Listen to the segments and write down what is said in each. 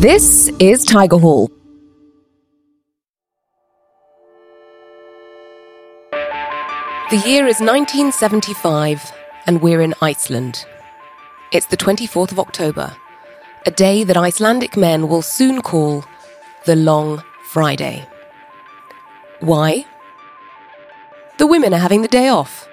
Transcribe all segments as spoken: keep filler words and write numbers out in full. This is Tigerhall. The year is nineteen seventy-five and we're in Iceland. It's the twenty-fourth of October, a day that Icelandic men will soon call the Long Friday. Why? The women are having the day off.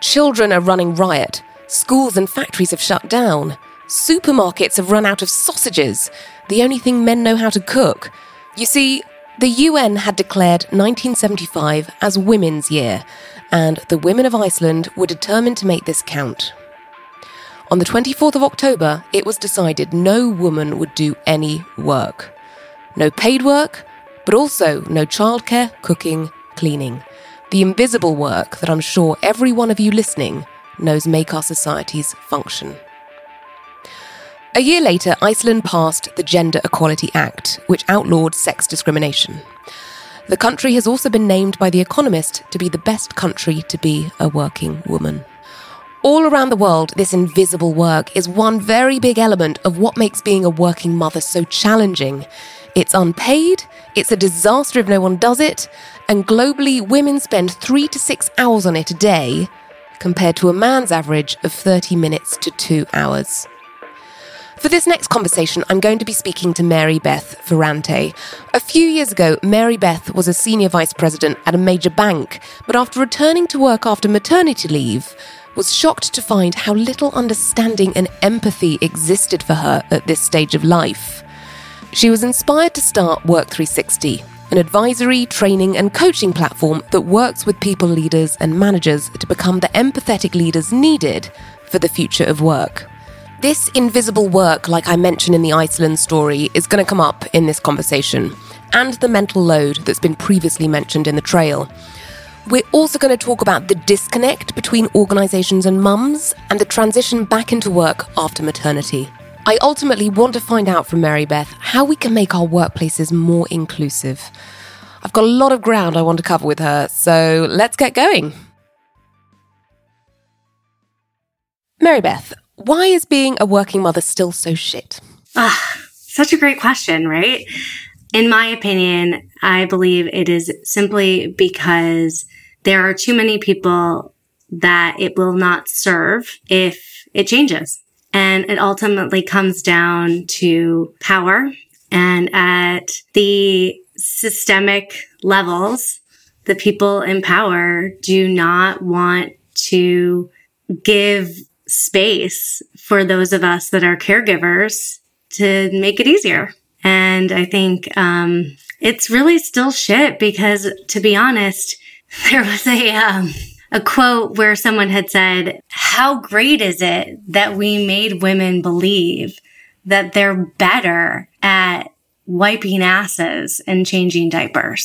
Children are running riot. Schools and factories have shut down. Supermarkets have run out of sausages, the only thing men know how to cook. You see, the U N had declared nineteen seventy-five as Women's Year, and the women of Iceland were determined to make this count. On the twenty-fourth of October, it was decided no woman would do any work. No paid work, but also no childcare, cooking, cleaning. The invisible work that I'm sure every one of you listening knows make our societies function. A year later, Iceland passed the Gender Equality Act, which outlawed sex discrimination. The country has also been named by The Economist to be the best country to be a working woman. All around the world, this invisible work is one very big element of what makes being a working mother so challenging. It's unpaid, it's a disaster if no one does it, and globally, women spend three to six hours on it a day, compared to a man's average of thirty minutes to two hours. For this next conversation, I'm going to be speaking to Mary Beth Ferrante. A few years ago, Mary Beth was a senior vice president at a major bank, but after returning to work after maternity leave, was shocked to find how little understanding and empathy existed for her at this stage of life. She was inspired to start W R K three sixty, an advisory, training and coaching platform that works with people leaders and managers to become the empathetic leaders needed for the future of work. This invisible work, like I mentioned in the Iceland story, is going to come up in this conversation, and the mental load that's been previously mentioned in the trail. We're also going to talk about the disconnect between organisations and mums, and the transition back into work after maternity. I ultimately want to find out from Mary Beth how we can make our workplaces more inclusive. I've got a lot of ground I want to cover with her, so let's get going. Mary Beth, why is being a working mother still so shit? Ah, such a great question, right? In my opinion, I believe it is simply because there are too many people that it will not serve if it changes. And it ultimately comes down to power. And at the systemic levels, the people in power do not want to give space for those of us that are caregivers to make it easier. And I think um it's really still shit because, to be honest, there was a um a quote where someone had said, "How great is it that we made women believe that they're better at wiping asses and changing diapers?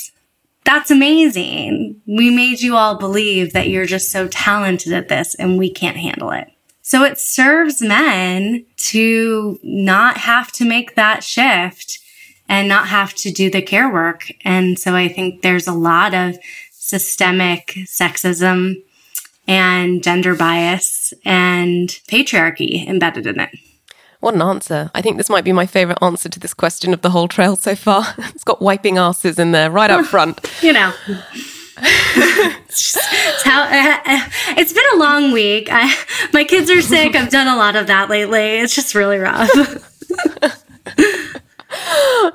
That's amazing. We made you all believe that you're just so talented at this and we can't handle it." So it serves men to not have to make that shift and not have to do the care work. And so I think there's a lot of systemic sexism and gender bias and patriarchy embedded in it. What an answer. I think this might be my favorite answer to this question of the whole trail so far. It's got wiping asses in there right up front. You know. it's, just, it's, how, uh, uh, it's been a long week. I, my kids are sick. I've done a lot of that lately. It's just really rough.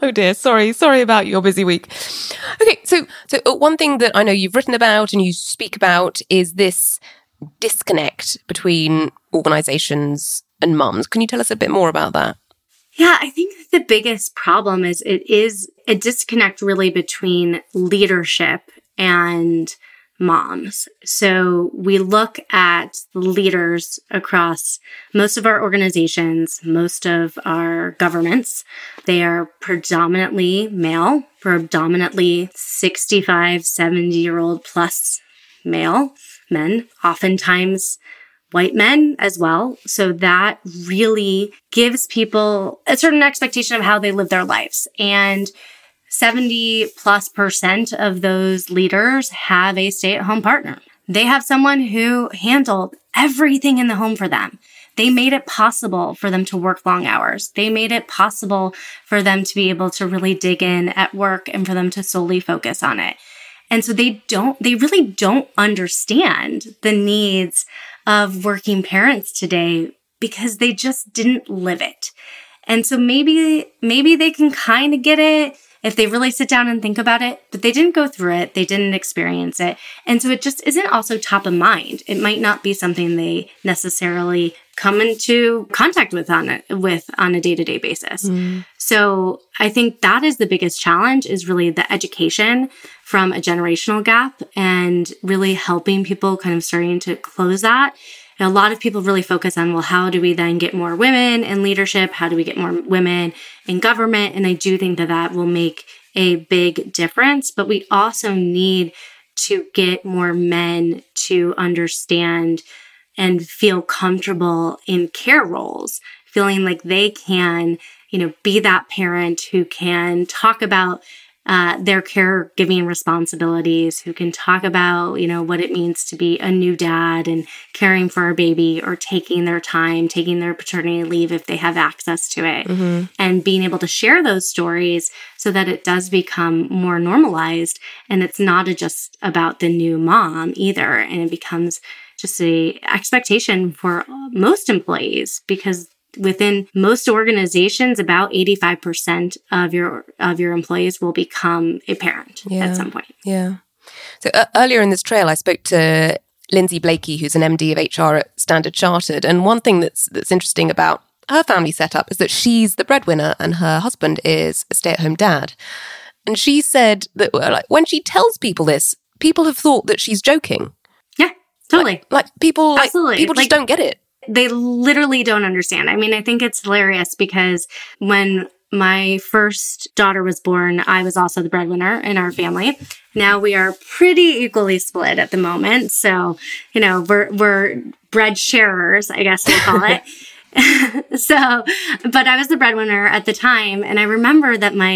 Oh dear. Sorry. Sorry about your busy week. Okay. So, so one thing that I know you've written about and you speak about is this disconnect between organizations and mums. Can you tell us a bit more about that? Yeah, I think the biggest problem is it is a disconnect really between leadership and moms. So we look at leaders across most of our organizations, most of our governments. They are predominantly male, predominantly sixty-five, seventy-year-old plus male men, oftentimes white men as well. So that really gives people a certain expectation of how they live their lives. And seventy plus percent of those leaders have a stay-at-home partner. They have someone who handled everything in the home for them. They made it possible for them to work long hours. They made it possible for them to be able to really dig in at work and for them to solely focus on it. And so they don't, they really don't understand the needs of working parents today because they just didn't live it. And so maybe, maybe they can kind of get it if they really sit down and think about it, but they didn't go through it. They didn't experience it. And so it just isn't also top of mind. It might not be something they necessarily come into contact with on a, with on a day-to-day basis. Mm. So I think that is the biggest challenge, is really the education from a generational gap and really helping people kind of starting to close that. And a lot of people really focus on, well, how do we then get more women in leadership? How do we get more women in government? And I do think that that will make a big difference. But we also need to get more men to understand and feel comfortable in care roles, feeling like they can, you know, be that parent who can talk about Uh, their caregiving responsibilities, who can talk about, you know, what it means to be a new dad and caring for a baby, or taking their time, taking their paternity leave if they have access to it, mm-hmm. and being able to share those stories so that it does become more normalized. And it's not a, just about the new mom either. And it becomes just a expectation for most employees, because within most organizations, about eighty-five percent of your of your employees will become a parent yeah. at some point. Yeah. So uh, earlier in this trail, I spoke to Lindsay Blakey, who's an M D of H R at Standard Chartered. And one thing that's that's interesting about her family setup is that she's the breadwinner and her husband is a stay-at-home dad. And she said that like, when she tells people this, people have thought that she's joking. Yeah, totally. Like, like people, like, people just like, don't get it. They literally don't understand. I mean, I think it's hilarious because when my first daughter was born, I was also the breadwinner in our family. Now we are pretty equally split at the moment. So, you know, we're, we're bread sharers, I guess we'll call it. So, but I was the breadwinner at the time. And I remember that my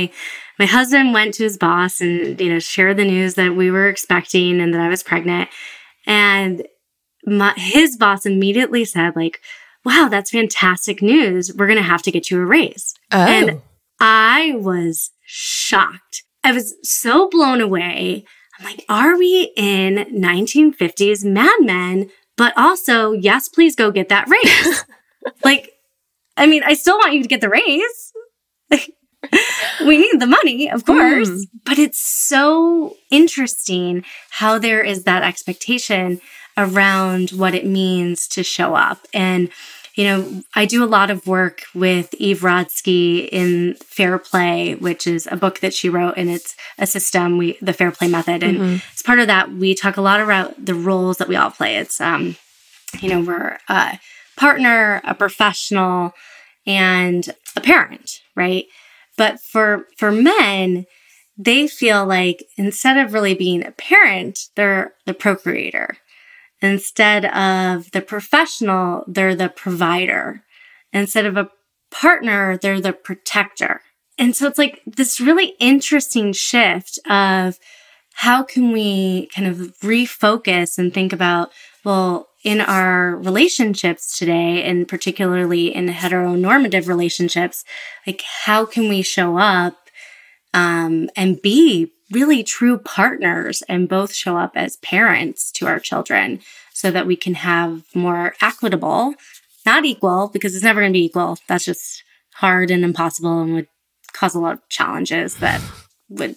my husband went to his boss and, you know, shared the news that we were expecting and that I was pregnant. And My, his boss immediately said, like, wow, that's fantastic news. We're going to have to get you a raise. Oh. And I was shocked. I was so blown away. I'm like, are we in nineteen fifties Mad Men? But also, yes, please go get that raise. Like, I mean, I still want you to get the raise. Like, we need the money, of course. Mm. But it's so interesting how there is that expectation around what it means to show up. And, you know, I do a lot of work with Eve Rodsky in Fair Play, which is a book that she wrote, and it's a system, we the Fair Play method. And mm-hmm. as part of that, we talk a lot about the roles that we all play. It's, um, you know, we're a partner, a professional, and a parent, right? But for for men, they feel like instead of really being a parent, they're the procreator. Instead of the professional, they're the provider. Instead of a partner, they're the protector. And so it's like this really interesting shift of how can we kind of refocus and think about, well, in our relationships today, and particularly in heteronormative relationships, like how can we show up um, and be really true partners and both show up as parents to our children so that we can have more equitable, not equal, because it's never going to be equal. That's just hard and impossible and would cause a lot of challenges that would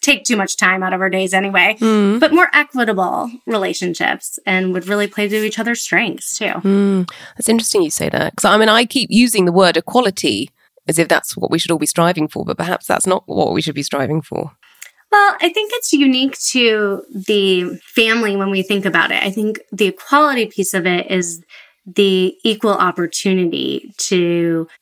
take too much time out of our days anyway, mm. but more equitable relationships, and would really play to each other's strengths too. Mm. That's interesting you say that. Because I mean, I keep using the word equality as if that's what we should all be striving for, but perhaps that's not what we should be striving for. Well, I think it's unique to the family when we think about it. I think the equality piece of it is the equal opportunity to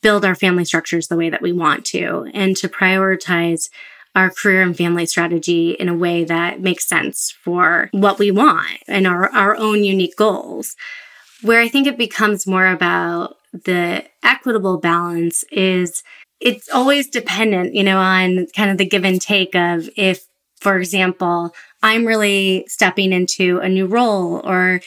build our family structures the way that we want to, and to prioritize our career and family strategy in a way that makes sense for what we want and our, our own unique goals. Where I think it becomes more about the equitable balance is it's always dependent, you know, on kind of the give and take of if, for example, I'm really stepping into a new role or,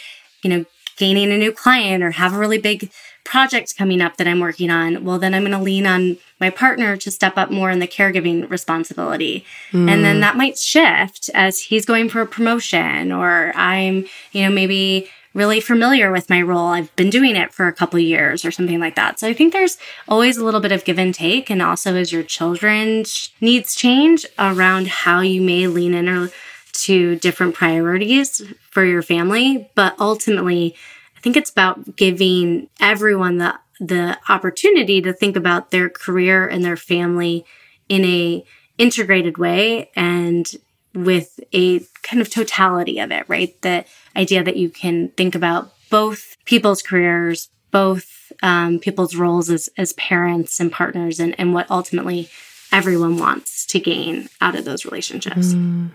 you know, gaining a new client or have a really big project coming up that I'm working on, well, then I'm going to lean on my partner to step up more in the caregiving responsibility. Mm. And then that might shift as he's going for a promotion, or I'm, you know, maybe really familiar with my role. I've been doing it for a couple of years or something like that. So I think there's always a little bit of give and take. And also as your children's needs change around how you may lean in or to different priorities for your family. But ultimately, I think it's about giving everyone the the opportunity to think about their career and their family in a integrated way and with a kind of totality of it, right? The idea that you can think about both people's careers, both um, people's roles as, as parents and partners, and, and what ultimately everyone wants to gain out of those relationships. Mm.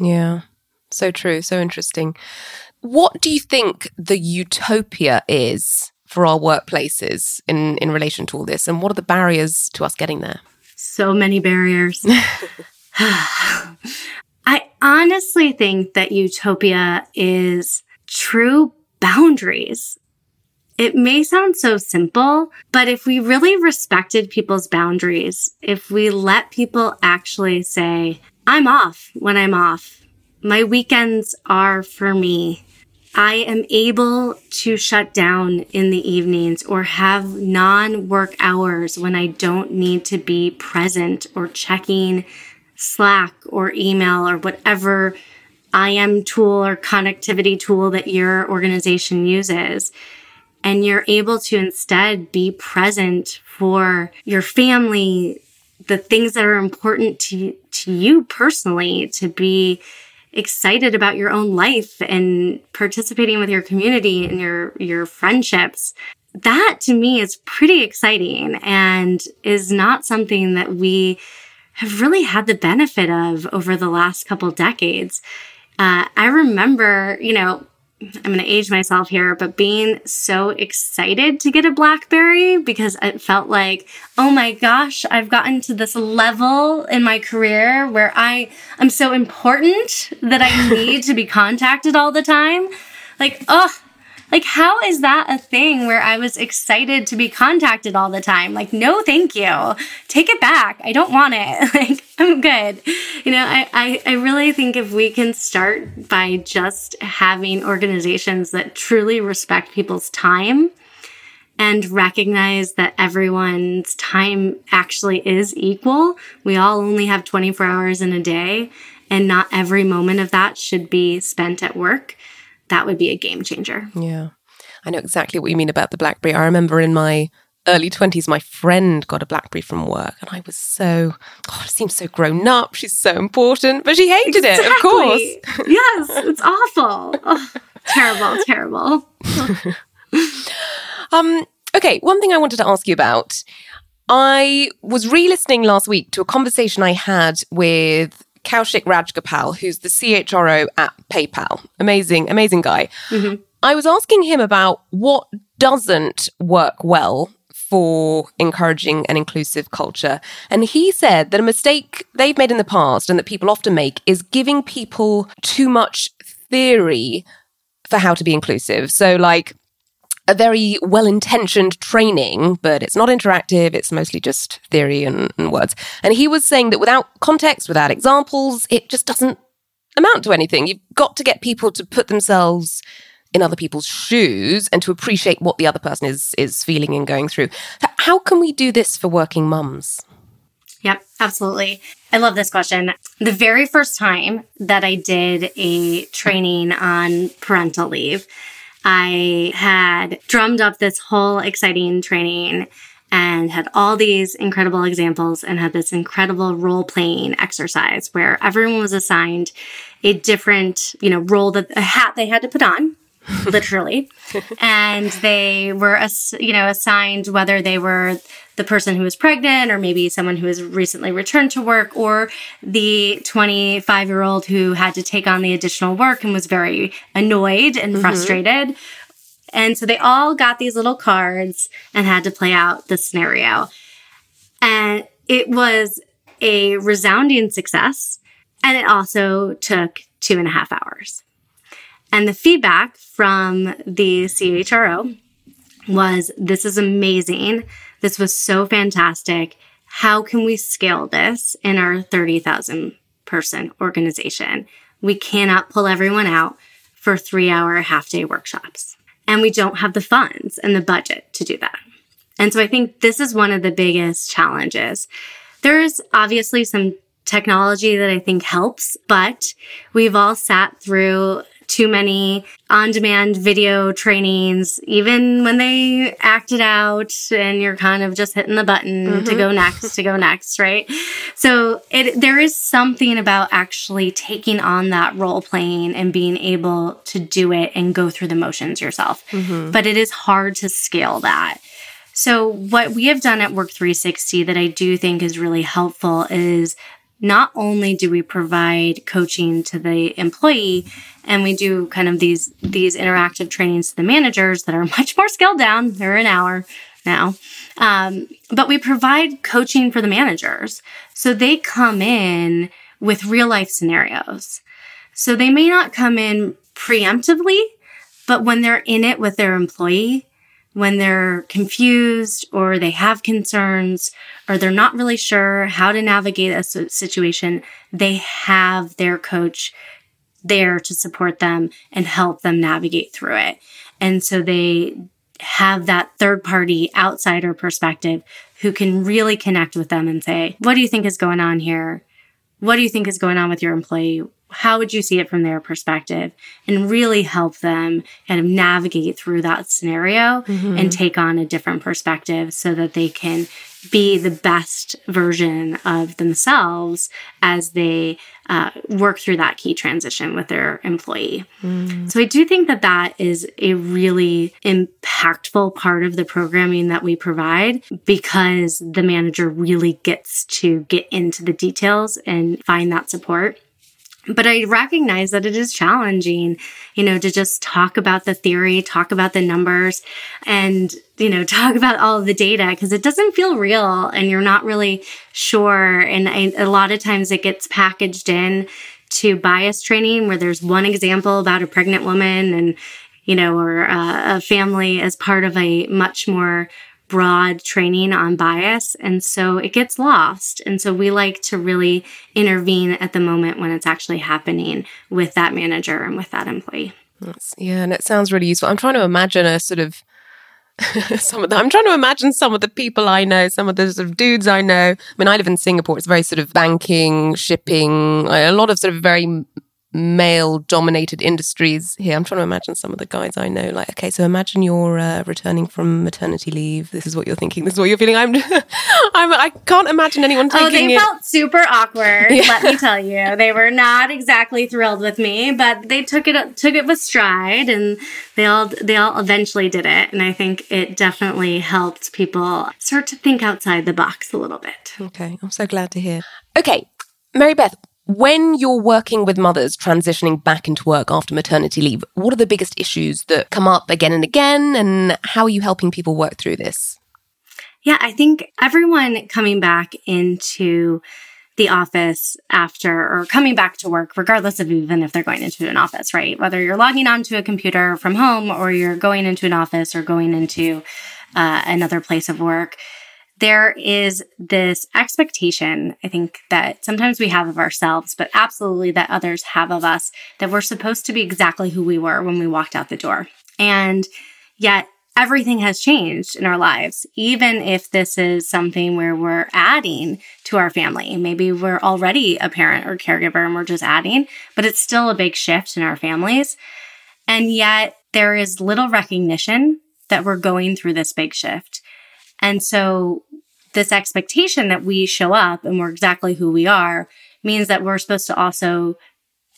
Yeah, so true, so interesting. What do you think the utopia is for our workplaces in, in relation to all this? And what are the barriers to us getting there? So many barriers. I honestly think that utopia is true boundaries. It may sound so simple, but if we really respected people's boundaries, if we let people actually say, I'm off when I'm off, my weekends are for me, I am able to shut down in the evenings or have non-work hours when I don't need to be present or checking Slack or email or whatever I M tool or connectivity tool that your organization uses. And you're able to instead be present for your family, the things that are important to, to you personally, to be excited about your own life and participating with your community and your, your friendships. That to me is pretty exciting and is not something that we have really had the benefit of over the last couple decades. Uh, I remember, you know, I'm going to age myself here, but being so excited to get a BlackBerry because it felt like, oh my gosh, I've gotten to this level in my career where I am so important that I need to be contacted all the time. Like, oh, like how is that a thing where I was excited to be contacted all the time? Like, no, thank you. Take it back. I don't want it. Like, I'm good. You know, I, I, I really think if we can start by just having organizations that truly respect people's time and recognize that everyone's time actually is equal. We all only have twenty-four hours in a day, and not every moment of that should be spent at work. That would be a game changer. Yeah. I know exactly what you mean about the BlackBerry. I remember in my early twenties, my friend got a BlackBerry from work and I was so, God, it seems so grown up. She's so important, but she hated exactly. it, of course. Yes, it's awful. Oh, terrible, terrible. um. Okay, one thing I wanted to ask you about. I was re-listening last week to a conversation I had with Kausik Rajgopal, who's the C H R O at PayPal. Amazing, amazing guy. Mm-hmm. I was asking him about what doesn't work well for encouraging an inclusive culture. And he said that a mistake they've made in the past and that people often make is giving people too much theory for how to be inclusive. So like a very well-intentioned training, but it's not interactive. It's mostly just theory and, and words. And he was saying that without context, without examples, it just doesn't amount to anything. You've got to get people to put themselves in other people's shoes and to appreciate what the other person is is feeling and going through. How can we do this for working mums? Yep, absolutely. I love this question. The very first time that I did a training on parental leave, I had drummed up this whole exciting training and had all these incredible examples and had this incredible role-playing exercise where everyone was assigned a different, you know, role, that a hat they had to put on, literally. And they were, ass- you know, assigned whether they were the person who was pregnant or maybe someone who has recently returned to work or the twenty-five-year-old who had to take on the additional work and was very annoyed and mm-hmm. frustrated. And so they all got these little cards and had to play out the scenario. And it was a resounding success. And it also took two and a half hours. And the feedback from the C H R O was, this is amazing. This was so fantastic. How can we scale this in our thirty thousand person organization? We cannot pull everyone out for three hour half day workshops. And we don't have the funds and the budget to do that. And so I think this is one of the biggest challenges. There is obviously some technology that I think helps, but we've all sat through too many on-demand video trainings, even when they acted out and you're kind of just hitting the button mm-hmm. to go next, to go next, right? So it, there is something about actually taking on that role-playing and being able to do it and go through the motions yourself. Mm-hmm. But it is hard to scale that. So what we have done at Work three sixty that I do think is really helpful is not only do we provide coaching to the employee, and we do kind of these these interactive trainings to the managers that are much more scaled down. They're an hour now. Um, but we provide coaching for the managers. So they come in with real life scenarios. So they may not come in preemptively, but when they're in it with their employee, when they're confused or they have concerns or they're not really sure how to navigate a situation, they have their coach there to support them and help them navigate through it. And so they have that third-party outsider perspective who can really connect with them and say, what do you think is going on here? What do you think is going on with your employee? How would you see it from their perspective? And really help them kind of navigate through that scenario mm-hmm. and take on a different perspective so that they can be the best version of themselves as they uh, work through that key transition with their employee. Mm. So I do think that that is a really impactful part of the programming that we provide, because the manager really gets to get into the details and find that support. But I recognize that it is challenging, you know, to just talk about the theory, talk about the numbers, and, you know, talk about all of the data, because it doesn't feel real and you're not really sure. And I, a lot of times it gets packaged in to bias training where there's one example about a pregnant woman and, you know, or uh, a family as part of a much more broad training on bias. And so it gets lost. And so we like to really intervene at the moment when it's actually happening with that manager and with that employee. That's, yeah. And it sounds really useful. I'm trying to imagine a sort of, some of the, I'm trying to imagine some of the people I know, some of the sort of dudes I know. I mean, I live in Singapore. It's very sort of banking, shipping, a lot of sort of very male-dominated industries here. I'm trying to imagine some of the guys I know. Like, okay, so imagine you're uh, returning from maternity leave. This is what you're thinking. This is what you're feeling. I'm, I'm, I can't imagine anyone taking it. Oh, they it. felt super awkward. Yeah. Let me tell you, they were not exactly thrilled with me, but they took it took it with stride, and they all they all eventually did it. And I think it definitely helped people start to think outside the box a little bit. Okay, I'm so glad to hear. Okay, Mary Beth. When you're working with mothers transitioning back into work after maternity leave, what are the biggest issues that come up again and again, and how are you helping people work through this? Yeah, I think everyone coming back into the office after, or coming back to work, regardless of even if they're going into an office, right? Whether you're logging onto a computer from home or you're going into an office or going into uh, another place of work, there is this expectation, I think, that sometimes we have of ourselves, but absolutely that others have of us, that we're supposed to be exactly who we were when we walked out the door. And yet everything has changed in our lives, even if this is something where we're adding to our family. Maybe we're already a parent or caregiver and we're just adding, but it's still a big shift in our families. And yet there is little recognition that we're going through this big shift. And so this expectation that we show up and we're exactly who we are means that we're supposed to also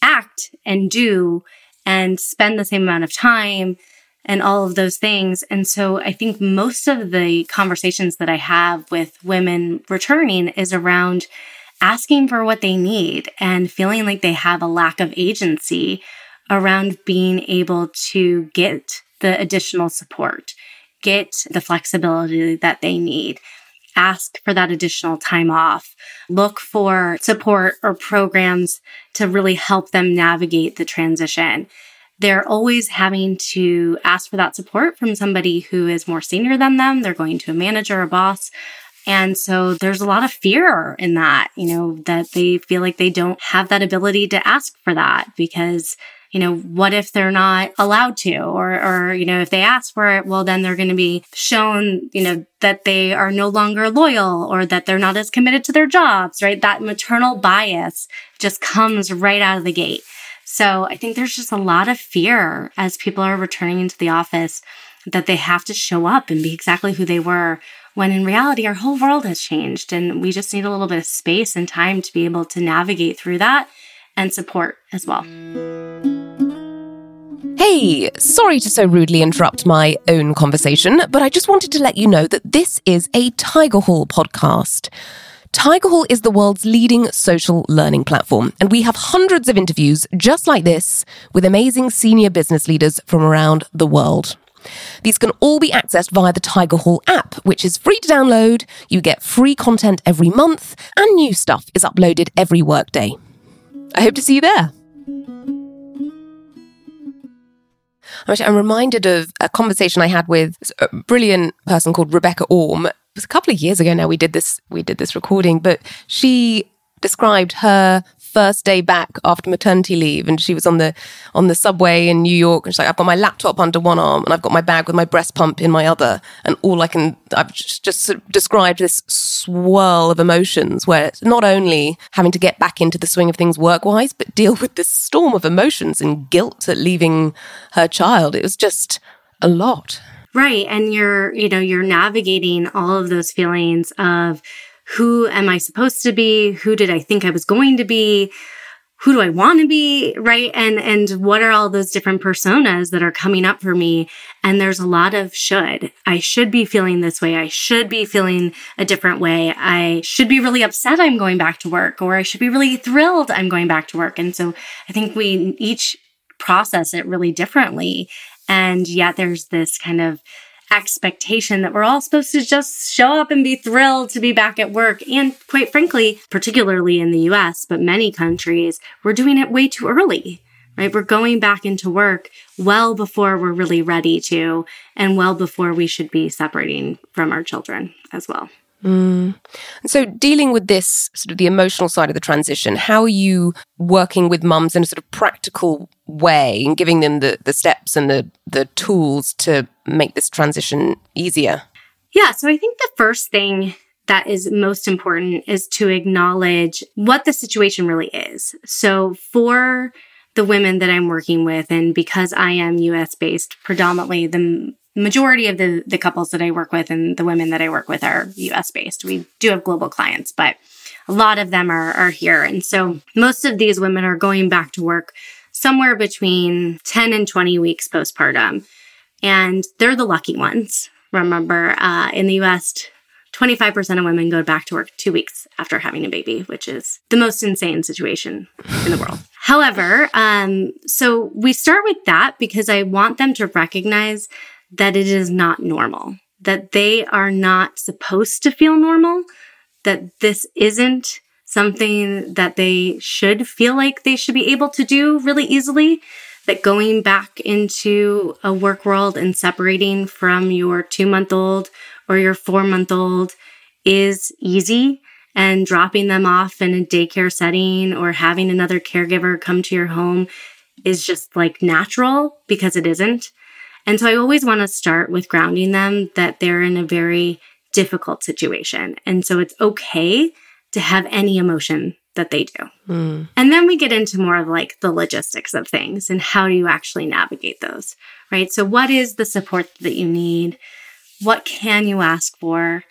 act and do and spend the same amount of time and all of those things. And so I think most of the conversations that I have with women returning is around asking for what they need and feeling like they have a lack of agency around being able to get the additional support, get the flexibility that they need, ask for that additional time off, look for support or programs to really help them navigate the transition. they're always having to ask for that support from somebody who is more senior than them. They're going to a manager, a boss. And so there's a lot of fear in that, you know, that they feel like they don't have that ability to ask for that because, you know, what if they're not allowed to? Or, or, you know, if they ask for it, well, then they're going to be shown, you know, that they are no longer loyal or that they're not as committed to their jobs, right? That maternal bias just comes right out of the gate. So I think there's just a lot of fear as people are returning into the office that they have to show up and be exactly who they were, when in reality, our whole world has changed and we just need a little bit of space and time to be able to navigate through that and support as well. Hey, sorry to so rudely interrupt my own conversation, but I just wanted to let you know that this is a Tigerhall podcast. Tigerhall is the world's leading social learning platform, and we have hundreds of interviews just like this with amazing senior business leaders from around the world. These can all be accessed via the Tigerhall app, which is free to download. You get free content every month, and new stuff is uploaded every workday. I hope to see you there. I'm reminded of a conversation I had with a brilliant person called Rebecca Orme. It was a couple of years ago now we did this, we did this recording, but she described her first day back after maternity leave, and she was on the on the subway in New York, and she's like, I've got my laptop under one arm and I've got my bag with my breast pump in my other, and all I can, I've just, just sort of described this swirl of emotions where it's not only having to get back into the swing of things work-wise, but deal with this storm of emotions and guilt at leaving her child. It was just a lot. Right, and you're, you know, you're navigating all of those feelings of, who am I supposed to be? Who did I think I was going to be? Who do I want to be? Right? And and what are all those different personas that are coming up for me? And there's a lot of should. I should be feeling this way. I should be feeling a different way. I should be really upset I'm going back to work, or I should be really thrilled I'm going back to work. And so I think we each process it really differently. And yet there's this kind of expectation that we're all supposed to just show up and be thrilled to be back at work. And quite frankly, particularly in the U S, but many countries, we're doing it way too early, right? We're going back into work well before we're really ready to, and well before we should be separating from our children as well. Mm. And so dealing with this, sort of the emotional side of the transition, how are you working with mums in a sort of practical way and giving them the, the steps and the, the tools to make this transition easier? Yeah, so I think the first thing that is most important is to acknowledge what the situation really is. So for the women that I'm working with, and because I am U S based, predominantly the majority of the, the couples that I work with and the women that I work with are U S based. We do have global clients, but a lot of them are, are here. And so most of these women are going back to work somewhere between ten and twenty weeks postpartum. And they're the lucky ones. Remember, uh, in the U S, twenty-five percent of women go back to work two weeks after having a baby, which is the most insane situation in the world. However, um, so we start with that because I want them to recognize that it is not normal, that they are not supposed to feel normal, that this isn't something that they should feel like they should be able to do really easily, that going back into a work world and separating from your two-month-old or your four-month-old is easy, and dropping them off in a daycare setting or having another caregiver come to your home is just like natural, because it isn't. And so I always want to start with grounding them that they're in a very difficult situation. And so it's okay to have any emotion that they do. Mm. And then we get into more of like the logistics of things and how do you actually navigate those, right? So what is the support that you need? What can you ask for?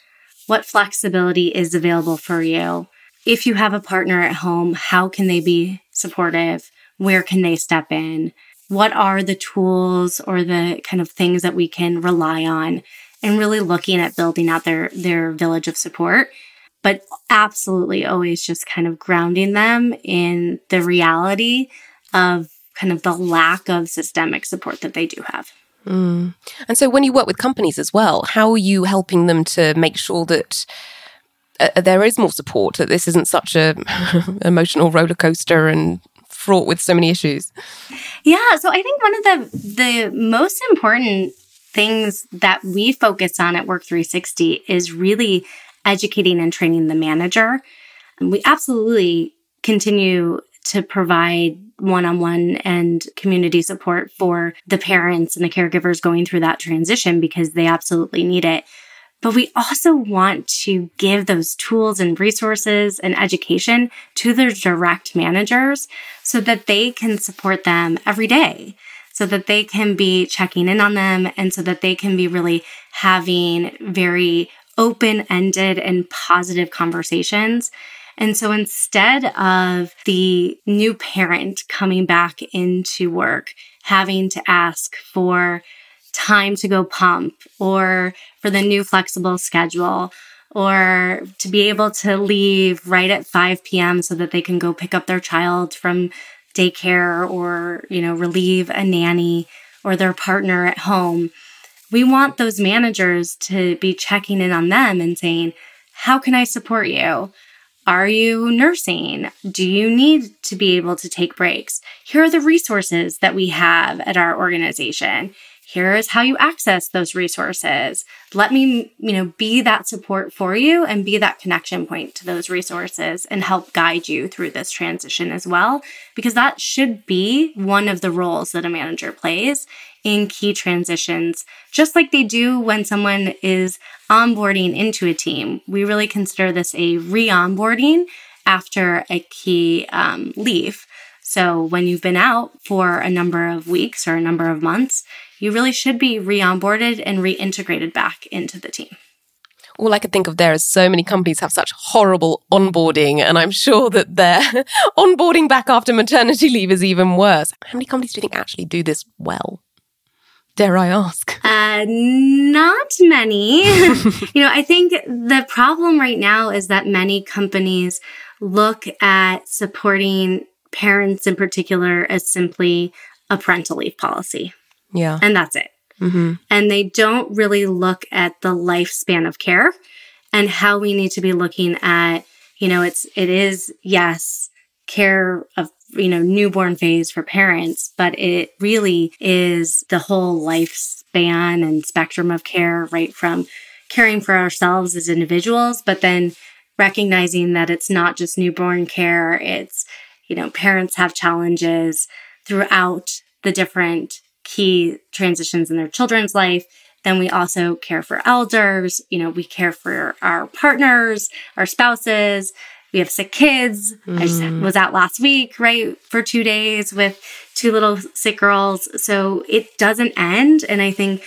What flexibility is available for you? If you have a partner at home, how can they be supportive? Where can they step in? What are the tools or the kind of things that we can rely on, and really looking at building out their, their village of support, but absolutely always just kind of grounding them in the reality of kind of the lack of systemic support that they do have. Mm. And so when you work with companies as well, how are you helping them to make sure that uh, there is more support, that this isn't such a emotional roller coaster and fraught with so many issues? Yeah, so I think one of the the most important things that we focus on at Work three sixty is really educating and training the manager. And we absolutely continue to provide one-on-one and community support for the parents and the caregivers going through that transition because they absolutely need it. But we also want to give those tools and resources and education to their direct managers so that they can support them every day, so that they can be checking in on them, and so that they can be really having very open-ended and positive conversations. And so instead of the new parent coming back into work, having to ask for time to go pump or for the new flexible schedule or to be able to leave right at five p.m. so that they can go pick up their child from daycare or, you know, relieve a nanny or their partner at home, we want those managers to be checking in on them and saying, how can I support you? Are you nursing? Do you need to be able to take breaks? Here are the resources that we have at our organization. Here is how you access those resources. Let me, you know, be that support for you and be that connection point to those resources and help guide you through this transition as well, because that should be one of the roles that a manager plays in key transitions, just like they do when someone is onboarding into a team. We really consider this a re-onboarding after a key um, leave. So when you've been out for a number of weeks or a number of months, you really should be re-onboarded and reintegrated back into the team. All I could think of there is so many companies have such horrible onboarding, and I'm sure that their onboarding back after maternity leave is even worse. How many companies do you think actually do this well? Dare I ask? Uh, not many. You know, I think the problem right now is that many companies look at supporting parents in particular as simply a parental leave policy. Yeah. And that's it. Mm-hmm. And they don't really look at the lifespan of care and how we need to be looking at, you know, it's, it is, yes, care of, you know, newborn phase for parents, but it really is the whole lifespan and spectrum of care, right from caring for ourselves as individuals, but then recognizing that it's not just newborn care. It's, you know, parents have challenges throughout the different key transitions in their children's life. Then we also care for elders. You know, we care for our partners, our spouses. We have sick kids. Mm. I just was out last week, right, for two days with two little sick girls. So it doesn't end. And I think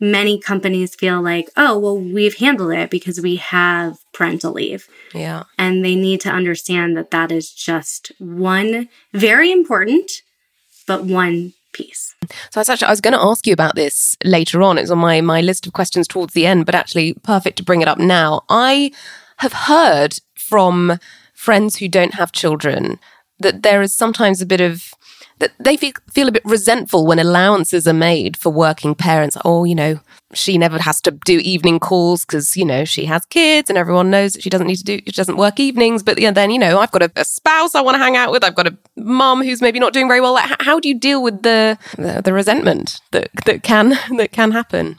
many companies feel like, oh, well, we've handled it because we have parental leave. Yeah. And they need to understand that that is just one very important, but one piece. So I was actually, I was going to ask you about this later on. It's on my, my list of questions towards the end, but actually perfect to bring it up now. I have heard from friends who don't have children, that there is sometimes a bit of, that they feel, feel a bit resentful when allowances are made for working parents. Oh, you know, she never has to do evening calls because, you know, she has kids and everyone knows that she doesn't need to do, she doesn't work evenings. But yeah, then, you know, I've got a, a spouse I want to hang out with. I've got a mum who's maybe not doing very well. Like, how do you deal with the, the, the resentment that, that can, that can happen?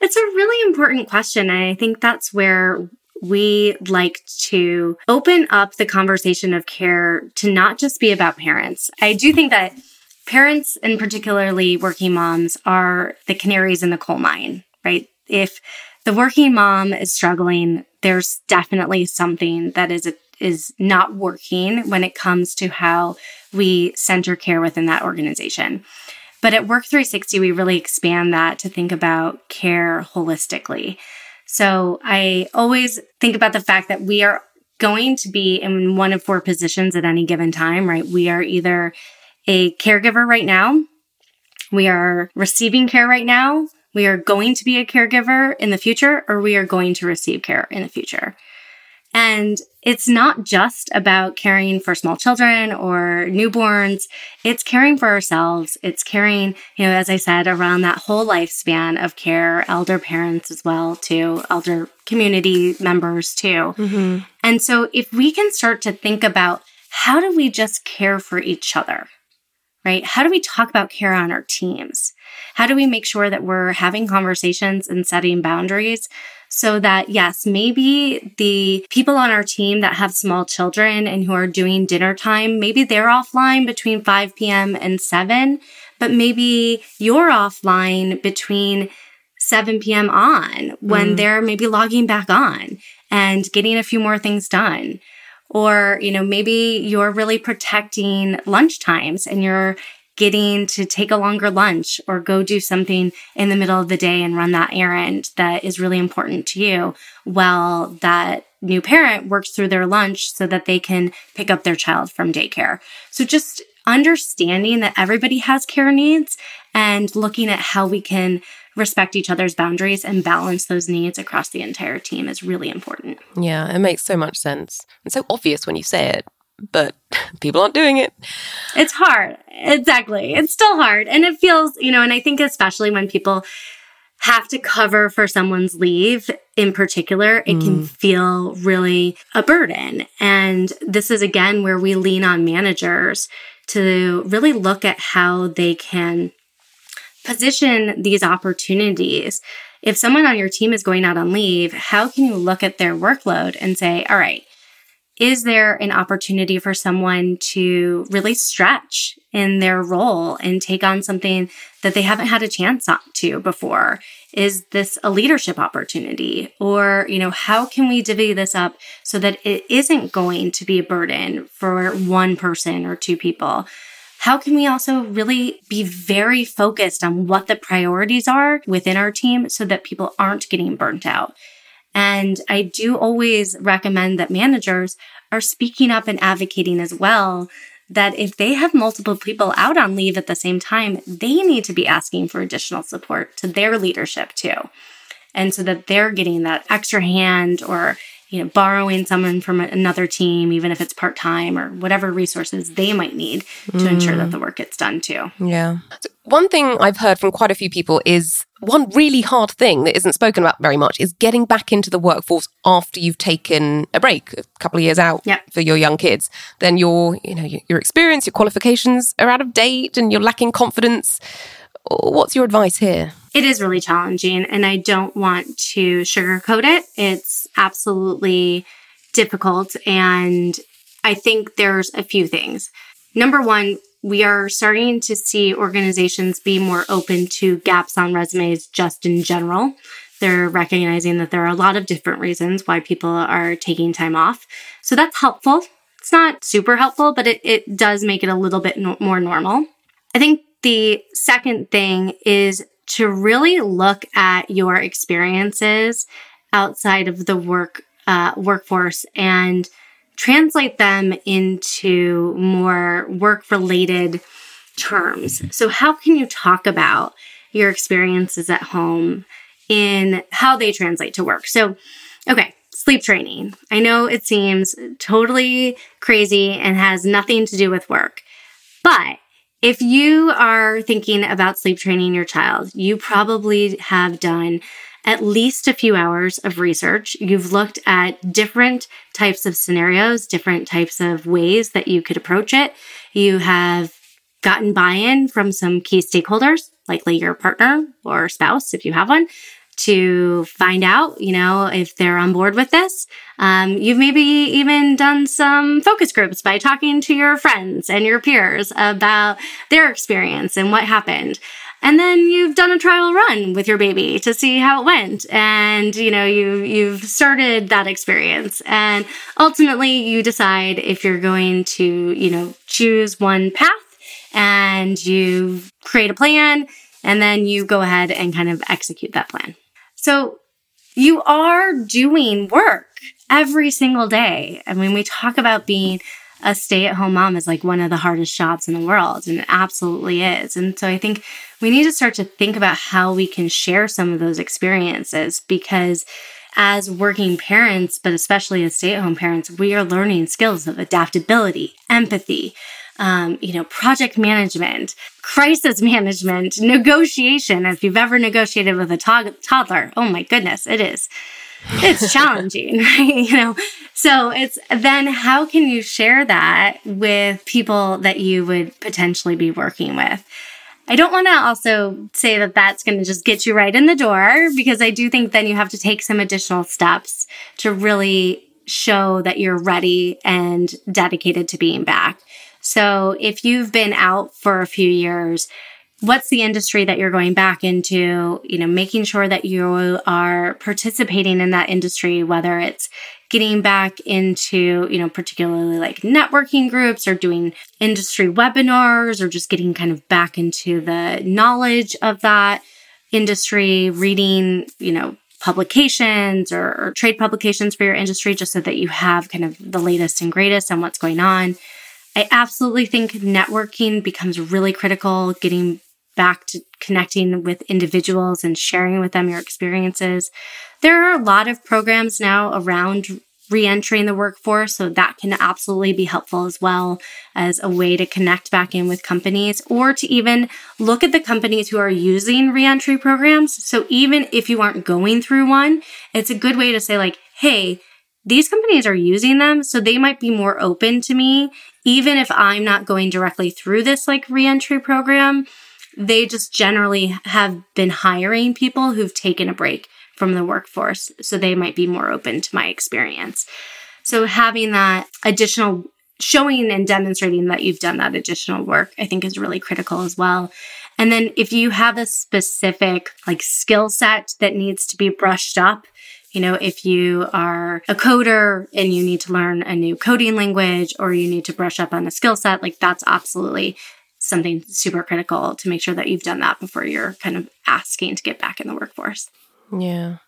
It's a really important question. And I think that's where we like to open up the conversation of care to not just be about parents. I do think that parents, and particularly working moms, are the canaries in the coal mine, right? If the working mom is struggling, there's definitely something that is is not working when it comes to how we center care within that organization. But at Work three sixty, we really expand that to think about care holistically. So I always think about the fact that we are going to be in one of four positions at any given time, right? We are either a caregiver right now, we are receiving care right now, we are going to be a caregiver in the future, or we are going to receive care in the future. And it's not just about caring for small children or newborns. It's caring for ourselves. It's caring, you know, as I said, around that whole lifespan of care, elder parents as well, too, elder community members, too. Mm-hmm. And so if we can start to think about how do we just care for each other, right? How do we talk about care on our teams? How do we make sure that we're having conversations and setting boundaries so that, yes, maybe the people on our team that have small children and who are doing dinner time, maybe they're offline between five p.m. and seven, but maybe you're offline between seven p.m. on when mm. they're maybe logging back on and getting a few more things done. Or, you know, maybe you're really protecting lunch times and you're getting to take a longer lunch or go do something in the middle of the day and run that errand that is really important to you while that new parent works through their lunch so that they can pick up their child from daycare. So just understanding that everybody has care needs and looking at how we can respect each other's boundaries and balance those needs across the entire team is really important. Yeah, it makes so much sense. It's so obvious when you say it, but people aren't doing it. It's hard. Exactly. It's still hard. And it feels, you know, and I think especially when people have to cover for someone's leave in particular, it mm. can feel really a burden. And this is, again, where we lean on managers to really look at how they can position these opportunities. If someone on your team is going out on leave, how can you look at their workload and say, all right, is there an opportunity for someone to really stretch in their role and take on something that they haven't had a chance to before? Is this a leadership opportunity? Or, you know, how can we divvy this up so that it isn't going to be a burden for one person or two people? How can we also really be very focused on what the priorities are within our team so that people aren't getting burnt out? And I do always recommend that managers are speaking up and advocating as well, that if they have multiple people out on leave at the same time, they need to be asking for additional support to their leadership too. And so that they're getting that extra hand or, you know, borrowing someone from another team, even if it's part-time or whatever resources they might need to mm. ensure that the work gets done too. Yeah. So one thing I've heard from quite a few people is one really hard thing that isn't spoken about very much is getting back into the workforce after you've taken a break, a couple of years out yep. for your young kids. Then your, you know, your experience, your qualifications are out of date and you're lacking confidence. What's your advice here? It is really challenging, and I don't want to sugarcoat it. It's absolutely difficult, and I think there's a few things. Number one, we are starting to see organizations be more open to gaps on resumes just in general. They're recognizing that there are a lot of different reasons why people are taking time off. So that's helpful. It's not super helpful, but it, it does make it a little bit no- more normal. I think the second thing is to really look at your experiences outside of the work uh, workforce and translate them into more work-related terms. So how can you talk about your experiences at home in how they translate to work? So, okay, sleep training. I know it seems totally crazy and has nothing to do with work, but if you are thinking about sleep training your child, you probably have done at least a few hours of research. You've looked at different types of scenarios, different types of ways that you could approach it. You have gotten buy-in from some key stakeholders, likely your partner or spouse, if you have one, to find out, you know, if they're on board with this. Um, you've maybe even done some focus groups by talking to your friends and your peers about their experience and what happened. And then you've done a trial run with your baby to see how it went. And, you know, you, you've started that experience. And ultimately, you decide if you're going to, you know, choose one path, and you create a plan, and then you go ahead and kind of execute that plan. So you are doing work every single day. I mean, we talk about being a stay-at-home mom is like one of the hardest jobs in the world, and it absolutely is. And so I think we need to start to think about how we can share some of those experiences, because as working parents, but especially as stay-at-home parents, we are learning skills of adaptability, empathy, Um, you know, project management, crisis management, negotiation. If you've ever negotiated with a to- toddler, oh my goodness, it is. It's challenging, right? You know, So it's then how can you share that with people that you would potentially be working with? I don't want to also say that that's going to just get you right in the door, because I do think then you have to take some additional steps to really show that you're ready and dedicated to being back. So if you've been out for a few years, what's the industry that you're going back into? You know, making sure that you are participating in that industry, whether it's getting back into, you know, particularly like networking groups or doing industry webinars or just getting kind of back into the knowledge of that industry, reading, you know, publications or, or trade publications for your industry, just so that you have kind of the latest and greatest on what's going on. I absolutely think networking becomes really critical, getting back to connecting with individuals and sharing with them your experiences. There are a lot of programs now around reentering the workforce, so that can absolutely be helpful as well as a way to connect back in with companies, or to even look at the companies who are using reentry programs. So even if you aren't going through one, it's a good way to say like, hey, these companies are using them, so they might be more open to me, even if I'm not going directly through this like reentry program. They just generally have been hiring people who've taken a break from the workforce, so they might be more open to my experience. So having that additional, showing and demonstrating that you've done that additional work, I think is really critical as well. And then if you have a specific like skill set that needs to be brushed up, you know, if you are a coder and you need to learn a new coding language, or you need to brush up on a skill set, like that's absolutely something super critical to make sure that you've done that before you're kind of asking to get back in the workforce. Yeah.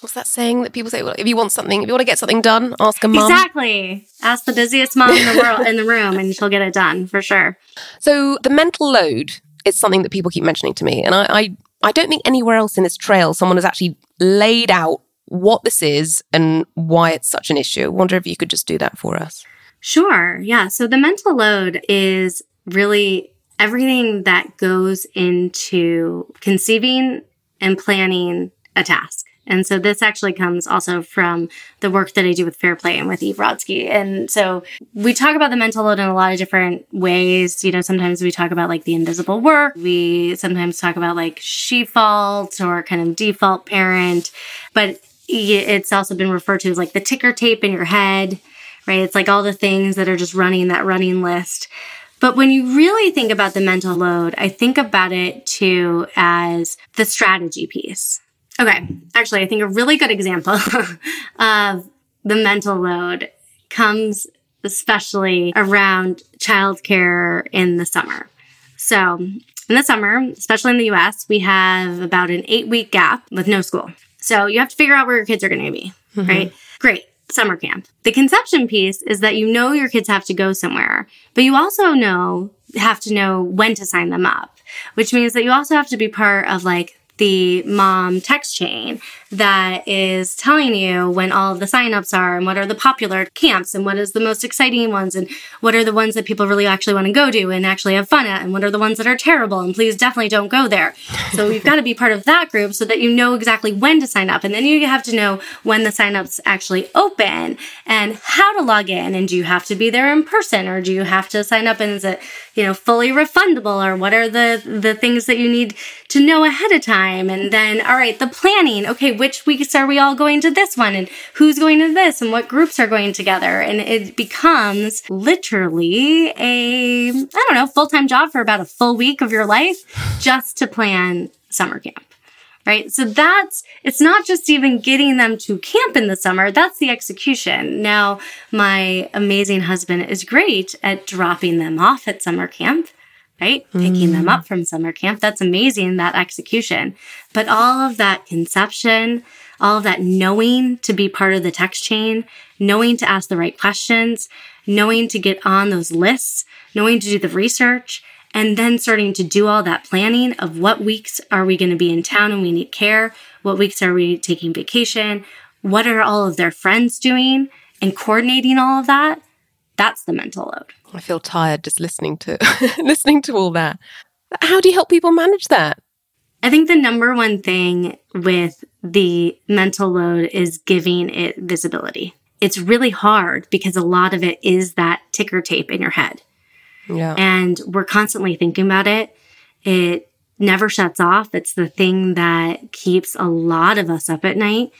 What's that saying that people say, well, if you want something, if you want to get something done, ask a mom. Exactly. Ask the busiest mom in the world in the room and she'll get it done for sure. So the mental load is something that people keep mentioning to me. And I, I, I don't think anywhere else in this trail someone has actually laid out what this is and why it's such an issue. I wonder if you could just do that for us. Sure. Yeah. So the mental load is really everything that goes into conceiving and planning a task. And so this actually comes also from the work that I do with Fair Play and with Eve Rodsky. And so we talk about the mental load in a lot of different ways. You know, sometimes we talk about like the invisible work. We sometimes talk about like she-fault or kind of default parent. But it's also been referred to as like the ticker tape in your head, right? It's like all the things that are just running that running list. But when you really think about the mental load, I think about it too as the strategy piece. Okay, actually, I think a really good example of the mental load comes especially around childcare in the summer. So in the summer, especially in the U S, we have about an eight-week gap with no school. So you have to figure out where your kids are going to be, mm-hmm. right? Great. Summer camp. The conception piece is that you know your kids have to go somewhere, but you also know have to know when to sign them up, which means that you also have to be part of like the mom text chain that is telling you when all of the signups are and what are the popular camps and what is the most exciting ones and what are the ones that people really actually want to go to and actually have fun at and what are the ones that are terrible and please definitely don't go there. So you've got to be part of that group so that you know exactly when to sign up. And then you have to know when the signups actually open and how to log in. And do you have to be there in person or do you have to sign up and is it, you know, fully refundable or what are the, the things that you need to know ahead of time? And then, all right, the planning. Okay, which weeks are we all going to this one? And who's going to this? And what groups are going together? And it becomes literally a, I don't know, full-time job for about a full week of your life just to plan summer camp, right? So that's, it's not just even getting them to camp in the summer. That's the execution. Now, my amazing husband is great at dropping them off at summer camp, right? Picking mm. them up from summer camp. That's amazing, that execution. But all of that conception, all of that knowing to be part of the text chain, knowing to ask the right questions, knowing to get on those lists, knowing to do the research, and then starting to do all that planning of what weeks are we going to be in town and we need care? What weeks are we taking vacation? What are all of their friends doing? And coordinating all of that. That's the mental load. I feel tired just listening to listening to all that. How do you help people manage that? I think the number one thing with the mental load is giving it visibility. it's really hard because a lot of it is that ticker tape in your head. Yeah. And we're constantly thinking about it. It never shuts off. It's the thing that keeps a lot of us up at night,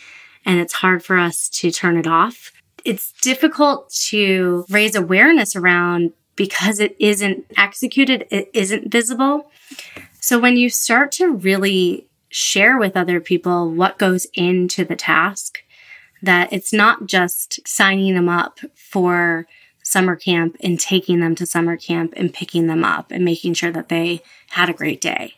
and it's hard for us to turn it off. It's difficult to raise awareness around because it isn't executed, it isn't visible. So when you start to really share with other people what goes into the task, that it's not just signing them up for summer camp and taking them to summer camp and picking them up and making sure that they had a great day,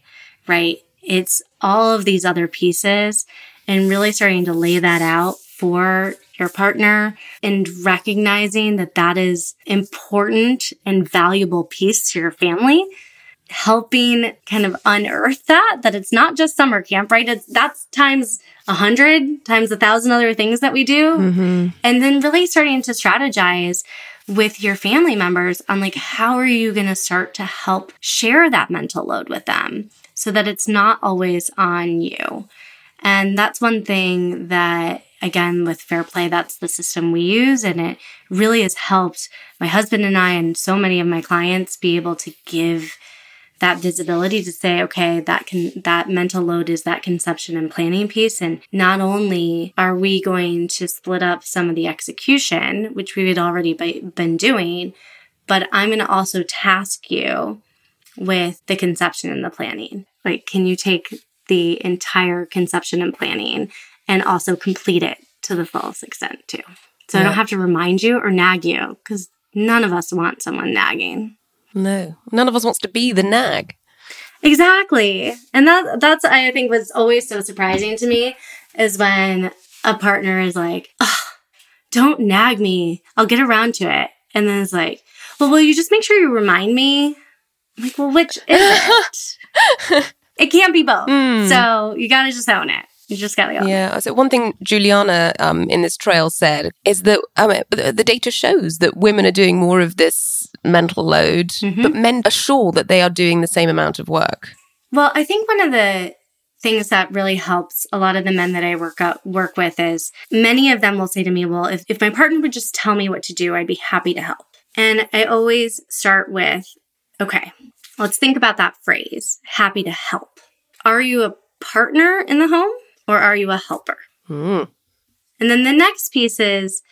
right? It's all of these other pieces and really starting to lay that out for your partner and recognizing that that is important and valuable piece to your family, helping kind of unearth that, that it's not just summer camp, right? It's, that's times a hundred, times a thousand other things that we do. Mm-hmm. And then really starting to strategize with your family members on like, how are you going to start to help share that mental load with them so that it's not always on you? And that's one thing that, again, with Fair Play, that's the system we use. And it really has helped my husband and I and so many of my clients be able to give that visibility to say, okay, that can, that mental load is that conception and planning piece. And not only are we going to split up some of the execution, which we had already be, been doing, but I'm going to also task you with the conception and the planning. Like, can you take the entire conception and planning and also complete it to the fullest extent too? So yeah. I don't have to remind you or nag you, because none of us want someone nagging. No, none of us wants to be the nag. Exactly. And that that's, I think, was always so surprising to me is when a partner is like, oh, don't nag me. I'll get around to it. And then it's like, well, will you just make sure you remind me? I'm like, well, which is it? It can't be both. Mm. So you got to just own it. You just got to go. Yeah. So one thing Juliana um, in this trail said is that um, the data shows that women are doing more of this mental load, mm-hmm. but men are sure that they are doing the same amount of work. Well, I think one of the things that really helps a lot of the men that I work up, work with is many of them will say to me, well, if, if my partner would just tell me what to do, I'd be happy to help. And I always start with, okay, let's think about that phrase, happy to help. Are you a partner in the home? Or are you a helper? Mm. And then the next piece is,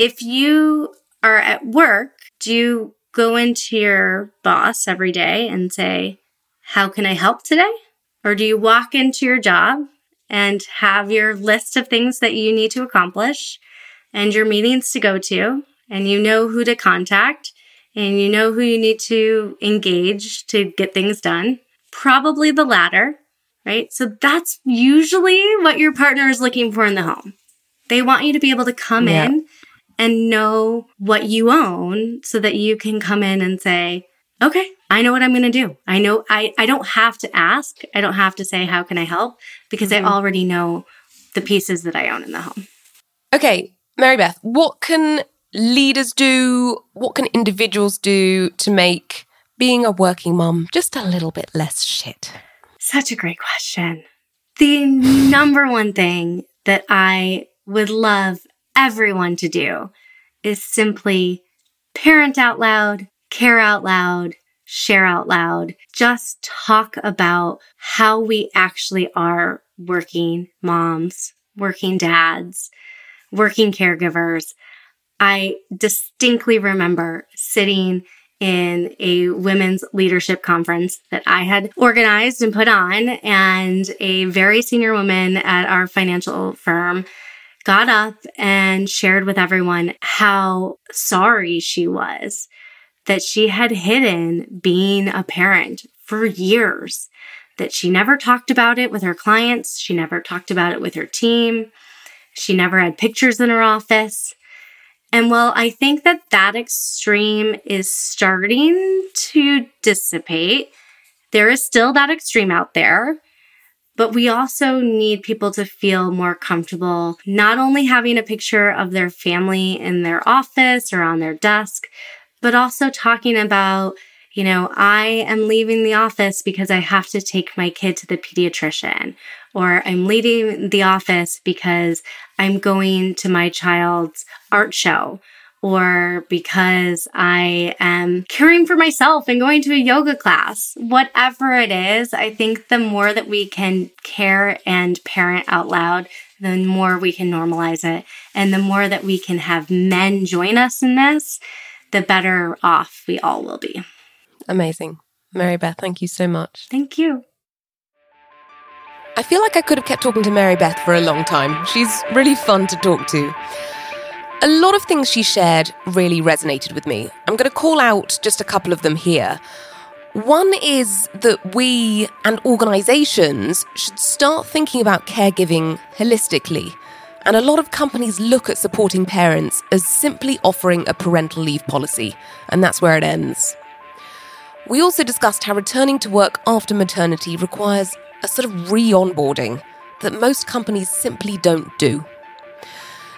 if you are at work, do you go into your boss every day and say, how can I help today? Or do you walk into your job and have your list of things that you need to accomplish and your meetings to go to, and you know who to contact, and you know who you need to engage to get things done? Probably the latter. Right? So that's usually what your partner is looking for in the home. They want you to be able to come yeah. in and know what you own so that you can come in and say, okay, I know what I'm going to do. I know I, I don't have to ask. I don't have to say, how can I help? Because mm-hmm. I already know the pieces that I own in the home. Okay, Mary Beth, what can leaders do? What can individuals do to make being a working mom just a little bit less shit? Such a great question. The number one thing that I would love everyone to do is simply parent out loud, care out loud, share out loud. Just talk about how we actually are working moms, working dads, working caregivers. I distinctly remember sitting in a women's leadership conference that I had organized and put on. And a very senior woman at our financial firm got up and shared with everyone how sorry she was that she had hidden being a parent for years, that she never talked about it with her clients. She never talked about it with her team. She never had pictures in her office. And while I think that that extreme is starting to dissipate, there is still that extreme out there. But we also need people to feel more comfortable, not only having a picture of their family in their office or on their desk, but also talking about You know, I am leaving the office because I have to take my kid to the pediatrician, or I'm leaving the office because I'm going to my child's art show, or because I am caring for myself and going to a yoga class. Whatever it is, I think the more that we can care and parent out loud, the more we can normalize it. And the more that we can have men join us in this, the better off we all will be. Amazing. Mary Beth, thank you so much. Thank you. I feel like I could have kept talking to Mary Beth for a long time. She's really fun to talk to. A lot of things she shared really resonated with me. I'm going to call out just a couple of them here. One is that we and organisations should start thinking about caregiving holistically. And a lot of companies look at supporting parents as simply offering a parental leave policy, and that's where it ends. We also discussed how returning to work after maternity requires a sort of re-onboarding that most companies simply don't do.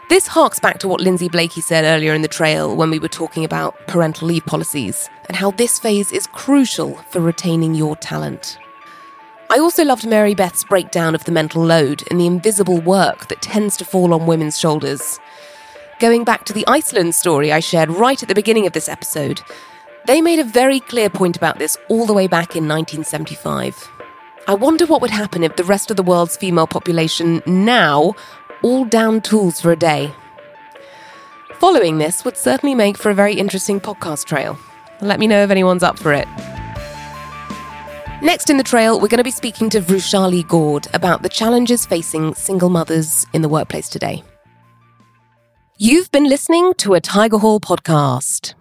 This harks back to what Lindsay Blakey said earlier in the trail when we were talking about parental leave policies and how this phase is crucial for retaining your talent. I also loved Mary Beth's breakdown of the mental load and the invisible work that tends to fall on women's shoulders. Going back to the Iceland story I shared right at the beginning of this episode, they made a very clear point about this all the way back in nineteen seventy-five. I wonder what would happen if the rest of the world's female population now all down tools for a day. Following this would certainly make for a very interesting podcast trail. Let me know if anyone's up for it. Next in the trail, we're going to be speaking to Vrushali Gord about the challenges facing single mothers in the workplace today. You've been listening to a Tigerhall podcast.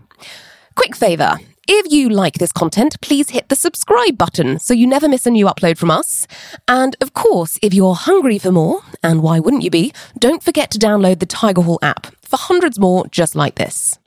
Quick favour. If you like this content, please hit the subscribe button so you never miss a new upload from us. And of course, if you're hungry for more, and why wouldn't you be, don't forget to download the Tigerhall app for hundreds more just like this.